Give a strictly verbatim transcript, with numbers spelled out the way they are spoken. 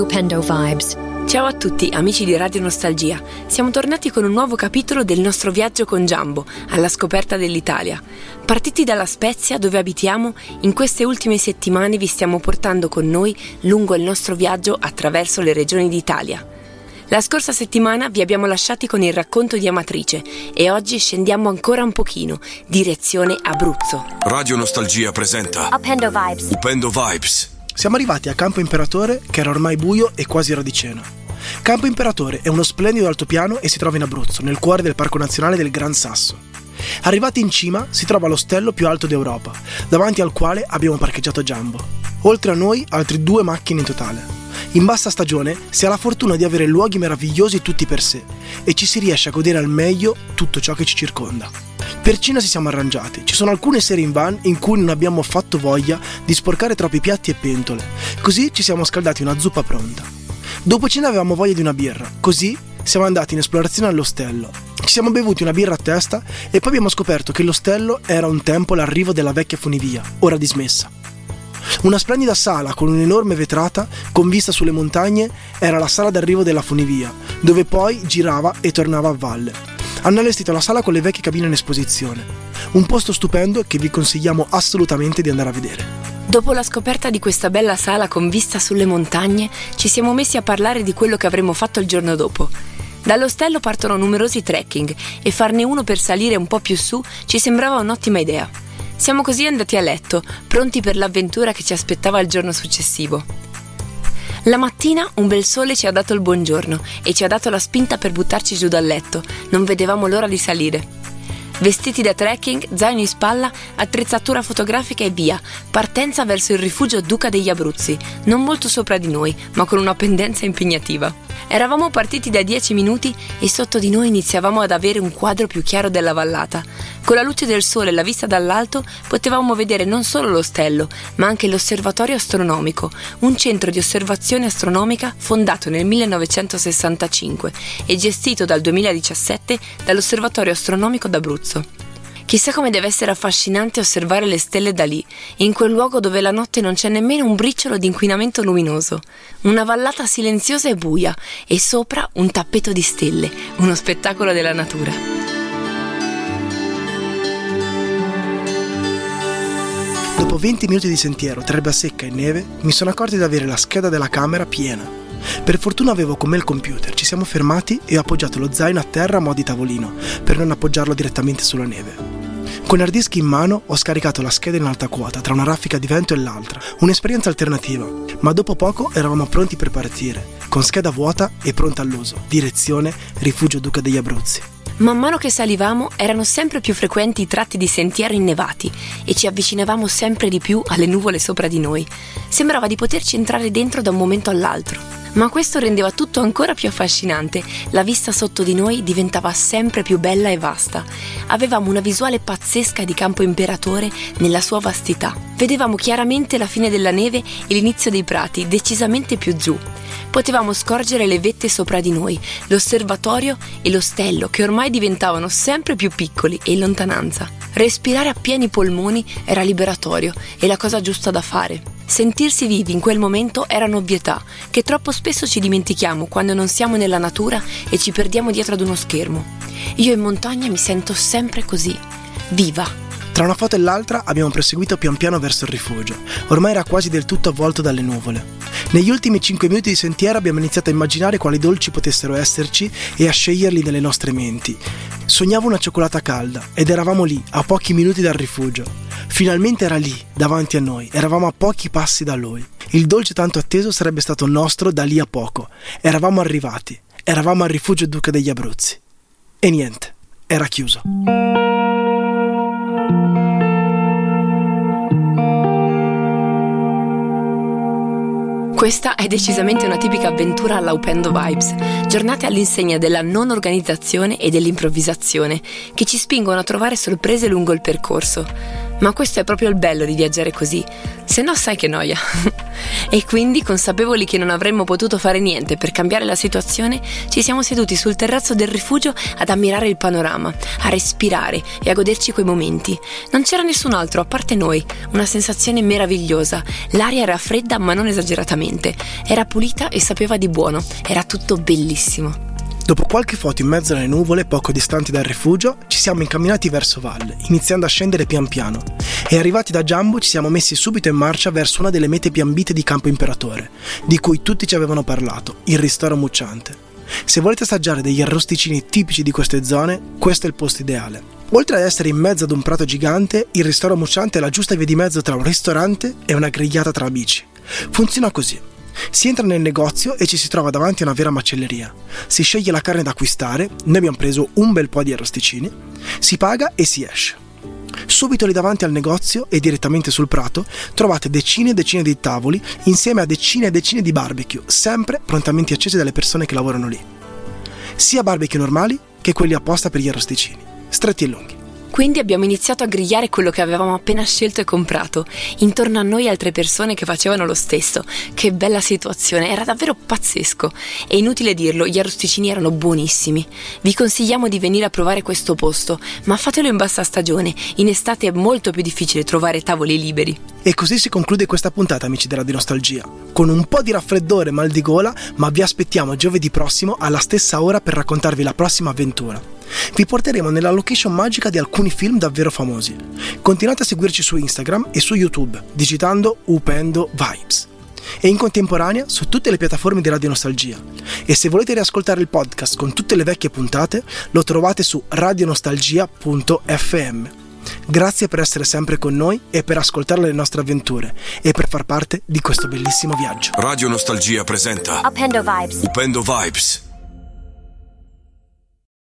Upendo Vibes. Ciao a tutti amici di Radio Nostalgia, siamo tornati con un nuovo capitolo del nostro viaggio con Djambo, alla scoperta dell'Italia. Partiti dalla Spezia, dove abitiamo, in queste ultime settimane vi stiamo portando con noi lungo il nostro viaggio attraverso le regioni d'Italia. La scorsa settimana vi abbiamo lasciati con il racconto di Amatrice e oggi scendiamo ancora un pochino, direzione Abruzzo. Radio Nostalgia presenta Upendo Vibes. Upendo Vibes. Siamo arrivati a Campo Imperatore, che era ormai buio e quasi radiceno. Campo Imperatore è uno splendido altopiano e si trova in Abruzzo, nel cuore del Parco Nazionale del Gran Sasso. Arrivati in cima si trova l'ostello più alto d'Europa, davanti al quale abbiamo parcheggiato Djambo. Oltre a noi altre due macchine in totale. In bassa stagione si ha la fortuna di avere luoghi meravigliosi tutti per sé e ci si riesce a godere al meglio tutto ciò che ci circonda. Per cena si siamo arrangiati, ci sono alcune sere in van in cui non abbiamo affatto voglia di sporcare troppi piatti e pentole, così ci siamo scaldati una zuppa pronta. Dopo cena avevamo voglia di una birra, così siamo andati in esplorazione all'ostello. Ci siamo bevuti una birra a testa e poi abbiamo scoperto che l'ostello era un tempo l'arrivo della vecchia funivia, ora dismessa. Una splendida sala con un'enorme vetrata con vista sulle montagne era la sala d'arrivo della funivia, dove poi girava e tornava a valle. Hanno allestito la sala con le vecchie cabine in esposizione. Un posto stupendo che vi consigliamo assolutamente di andare a vedere. Dopo la scoperta di questa bella sala con vista sulle montagne, ci siamo messi a parlare di quello che avremmo fatto il giorno dopo. Dall'ostello partono numerosi trekking e farne uno per salire un po' più su ci sembrava un'ottima idea. Siamo così andati a letto, pronti per l'avventura che ci aspettava il giorno successivo. La mattina un bel sole ci ha dato il buongiorno e ci ha dato la spinta per buttarci giù dal letto, non vedevamo l'ora di salire. Vestiti da trekking, zaino in spalla, attrezzatura fotografica e via, partenza verso il rifugio Duca degli Abruzzi, non molto sopra di noi, ma con una pendenza impegnativa. Eravamo partiti da dieci minuti e sotto di noi iniziavamo ad avere un quadro più chiaro della vallata. Con la luce del sole e la vista dall'alto potevamo vedere non solo l'ostello, ma anche l'osservatorio astronomico, un centro di osservazione astronomica fondato nel millenovecentosessantacinque e gestito dal duemiladiciassette dall'Osservatorio Astronomico d'Abruzzo. Chissà come deve essere affascinante osservare le stelle da lì, in quel luogo dove la notte non c'è nemmeno un briciolo di inquinamento luminoso. Una vallata silenziosa e buia, e sopra un tappeto di stelle, uno spettacolo della natura. Dopo venti minuti di sentiero tra erba secca e neve, mi sono accorto di avere la scheda della camera piena. Per fortuna avevo con me il computer, ci siamo fermati e ho appoggiato lo zaino a terra a mo' di tavolino, per non appoggiarlo direttamente sulla neve. Con hard disk in mano ho scaricato la scheda in alta quota, tra una raffica di vento e l'altra, un'esperienza alternativa, ma dopo poco eravamo pronti per partire, con scheda vuota e pronta all'uso, direzione Rifugio Duca degli Abruzzi. Man mano che salivamo erano sempre più frequenti i tratti di sentiero innevati e ci avvicinavamo sempre di più alle nuvole sopra di noi. Sembrava di poterci entrare dentro da un momento all'altro. Ma questo rendeva tutto ancora più affascinante, la vista sotto di noi diventava sempre più bella e vasta. Avevamo una visuale pazzesca di Campo Imperatore nella sua vastità. Vedevamo chiaramente la fine della neve e l'inizio dei prati, decisamente più giù. Potevamo scorgere le vette sopra di noi, l'osservatorio e l'ostello che ormai diventavano sempre più piccoli e in lontananza. Respirare a pieni polmoni era liberatorio e la cosa giusta da fare. Sentirsi vivi in quel momento era un'ovvietà, che troppo spesso ci dimentichiamo quando non siamo nella natura e ci perdiamo dietro ad uno schermo. Io in montagna mi sento sempre così, viva. Tra una foto e l'altra abbiamo proseguito pian piano verso il rifugio, ormai era quasi del tutto avvolto dalle nuvole. Negli ultimi cinque minuti di sentiero abbiamo iniziato a immaginare quali dolci potessero esserci e a sceglierli nelle nostre menti. Sognavo una cioccolata calda ed eravamo lì, a pochi minuti dal rifugio. Finalmente era lì, davanti a noi, eravamo a pochi passi da lui. Il dolce tanto atteso sarebbe stato nostro da lì a poco. Eravamo arrivati, eravamo al rifugio Duca degli Abruzzi. E niente, era chiuso. Questa è decisamente una tipica avventura alla Upendo Vibes, giornate all'insegna della non organizzazione e dell'improvvisazione, che ci spingono a trovare sorprese lungo il percorso. Ma questo è proprio il bello di viaggiare così, se no sai che noia. E quindi, consapevoli che non avremmo potuto fare niente per cambiare la situazione, ci siamo seduti sul terrazzo del rifugio ad ammirare il panorama, a respirare e a goderci quei momenti. Non c'era nessun altro a parte noi, una sensazione meravigliosa. L'aria era fredda ma non esageratamente, era pulita e sapeva di buono, era tutto bellissimo. Dopo qualche foto in mezzo alle nuvole, poco distanti dal rifugio, ci siamo incamminati verso valle, iniziando a scendere pian piano. E arrivati da Djambo ci siamo messi subito in marcia verso una delle mete più ambite di Campo Imperatore, di cui tutti ci avevano parlato, il Ristoro Mucciante. Se volete assaggiare degli arrosticini tipici di queste zone, questo è il posto ideale. Oltre ad essere in mezzo ad un prato gigante, il Ristoro Mucciante è la giusta via di mezzo tra un ristorante e una grigliata tra amici. Funziona così. Si entra nel negozio e ci si trova davanti a una vera macelleria. Si sceglie la carne da acquistare, noi abbiamo preso un bel po' di arrosticini, si paga e si esce. Subito lì davanti al negozio e direttamente sul prato trovate decine e decine di tavoli insieme a decine e decine di barbecue, sempre prontamente accesi dalle persone che lavorano lì. Sia barbecue normali che quelli apposta per gli arrosticini, stretti e lunghi. Quindi abbiamo iniziato a grigliare quello che avevamo appena scelto e comprato. Intorno a noi altre persone che facevano lo stesso. Che bella situazione, era davvero pazzesco. È inutile dirlo, gli arrosticini erano buonissimi. Vi consigliamo di venire a provare questo posto, ma fatelo in bassa stagione. In estate è molto più difficile trovare tavoli liberi. E così si conclude questa puntata, amici della Radio Nostalgia. Con un po' di raffreddore e mal di gola, ma vi aspettiamo giovedì prossimo alla stessa ora per raccontarvi la prossima avventura. Vi porteremo nella location magica di alcuni film davvero famosi. Continuate a seguirci su Instagram e su YouTube digitando Upendo Vibes e in contemporanea su tutte le piattaforme di Radio Nostalgia. E se volete riascoltare il podcast con tutte le vecchie puntate, lo trovate su radionostalgia punto effe emme. Grazie per essere sempre con noi e per ascoltare le nostre avventure e per far parte di questo bellissimo viaggio. Radio Nostalgia presenta Upendo Vibes. Upendo Vibes.